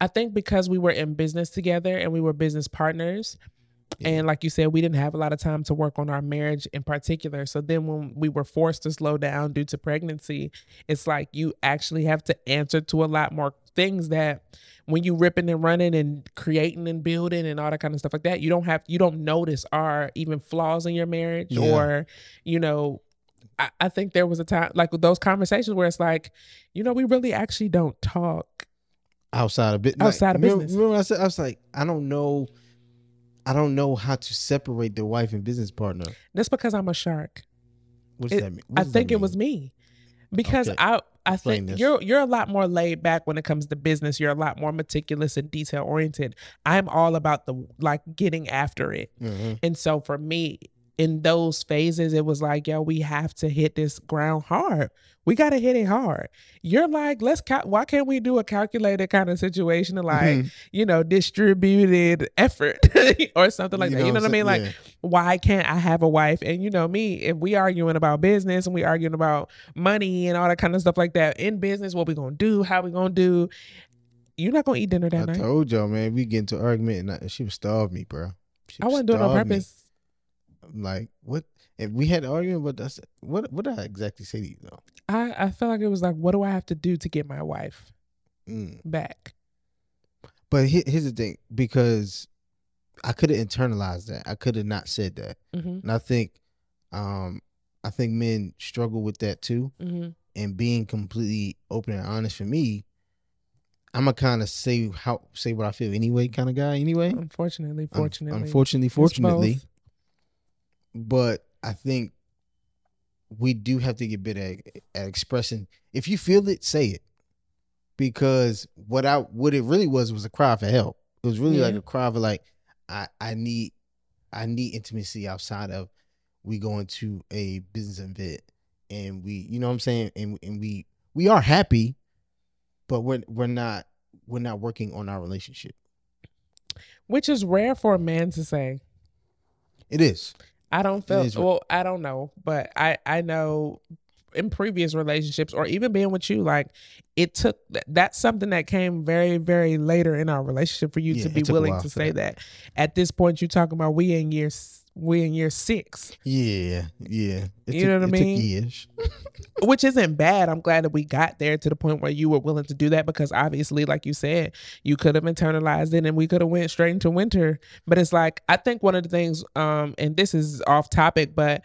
I think because we were in business together and we were business partners, and like you said, we didn't have a lot of time to work on our marriage in particular. So then when we were forced to slow down due to pregnancy, it's like you actually have to answer to a lot more things that when you ripping and running and creating and building and all that kind of stuff like that, you don't notice are even flaws in your marriage. Yeah. Or, you know, I think there was a time like with those conversations where it's like, you know, we really actually don't talk outside of business. Remember I was like, I don't know how to separate the wife and business partner. That's because I'm a shark. What does that mean? I think it was me. Because okay. I think you're a lot more laid back when it comes to business. You're a lot more meticulous and detail oriented. I'm all about the like getting after it. Mm-hmm. And so for me, in those phases, it was like, yo, we have to hit this ground hard. We got to hit it hard. You're like, why can't we do a calculated kind of situation and like, mm-hmm. you know, distributed effort or something like that? You know what I mean? Like, yeah. Why can't I have a wife? And you know me, if we arguing about business and we arguing about money and all that kind of stuff like that in business, what we going to do, how we going to do, you're not going to eat dinner that night. I told y'all, man, we get into an argument and she would starve me, bro. I wasn't doing it on purpose. Like what? And we had an argument, but that's what did I exactly say to you though? I felt like it was like, what do I have to do to get my wife back? But here's the thing, because I could have internalized that. I could have not said that, mm-hmm. and I think men struggle with that too. Mm-hmm. And being completely open and honest for me, I'm a kind of say what I feel anyway kind of guy. Anyway, unfortunately. But I think we do have to get better at expressing. If you feel it, say it. Because what it really was a cry for help. It was really like a cry for like, I need intimacy outside of we going to a business event and we, you know what I'm saying? And we are happy, but we're not working on our relationship. Which is rare for a man to say. It is. I don't feel, well, I don't know, but I know in previous relationships or even being with you, like it took, that's something that came very, very later in our relationship for you to be willing to say that. At this point, you're talking about we in year 6. Yeah. Yeah. You know what I mean? It took years. Which isn't bad. I'm glad that we got there to the point where you were willing to do that, because obviously, like you said, you could have internalized it and we could have went straight into winter. But it's like, I think one of the things, and this is off topic, but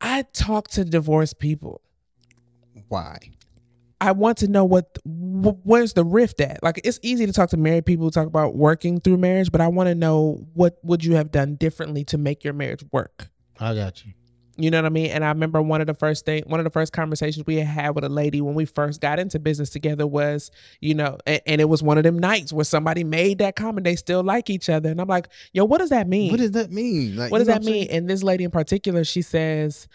I talk to divorced people. Why? I want to know where's the rift at? Like, it's easy to talk to married people who talk about working through marriage, but I want to know what would you have done differently to make your marriage work? I got you. You know what I mean? And I remember one of the first conversations we had with a lady when we first got into business together was, you know, and it was one of them nights where somebody made that comment, they still like each other. And I'm like, yo, what does that mean? What does that mean? Like, what does that mean? And this lady in particular, she says,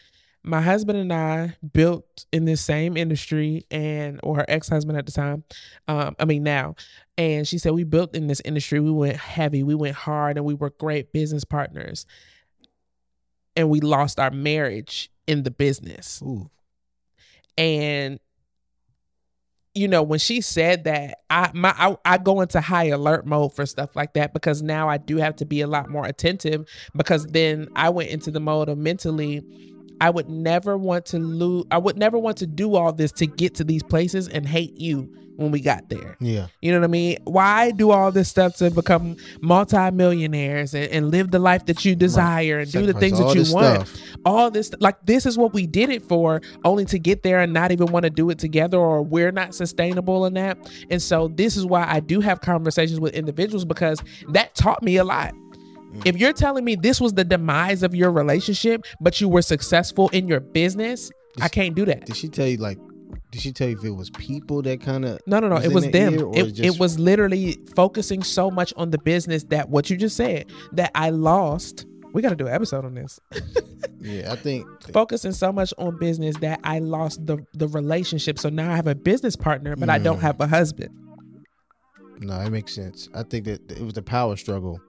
my husband and I built in this same industry, or her ex-husband at the time, now. And she said, we built in this industry. We went heavy, we went hard, and we were great business partners. And we lost our marriage in the business. Ooh. And, you know, when she said that, I go into high alert mode for stuff like that, because now I do have to be a lot more attentive, because then I went into the mode of mentally, I would never want to do all this to get to these places and hate you when we got there. Yeah. You know what I mean? Why do all this stuff to become multimillionaires and live the life that you desire, right, and do the things that you want? Stuff. All this, like, this is what we did it for, only to get there and not even want to do it together, or we're not sustainable in that. And so this is why I do have conversations with individuals, because that taught me a lot. If you're telling me this was the demise of your relationship, but you were successful in your business, I can't do that. Did she tell you if it was people that kind of... No. It was them. It was literally focusing so much on the business that what you just said, that I lost. We got to do an episode on this. Yeah, I think... Focusing so much on business that I lost the relationship. So now I have a business partner, but I don't have a husband. No, that makes sense. I think that it was the power struggle.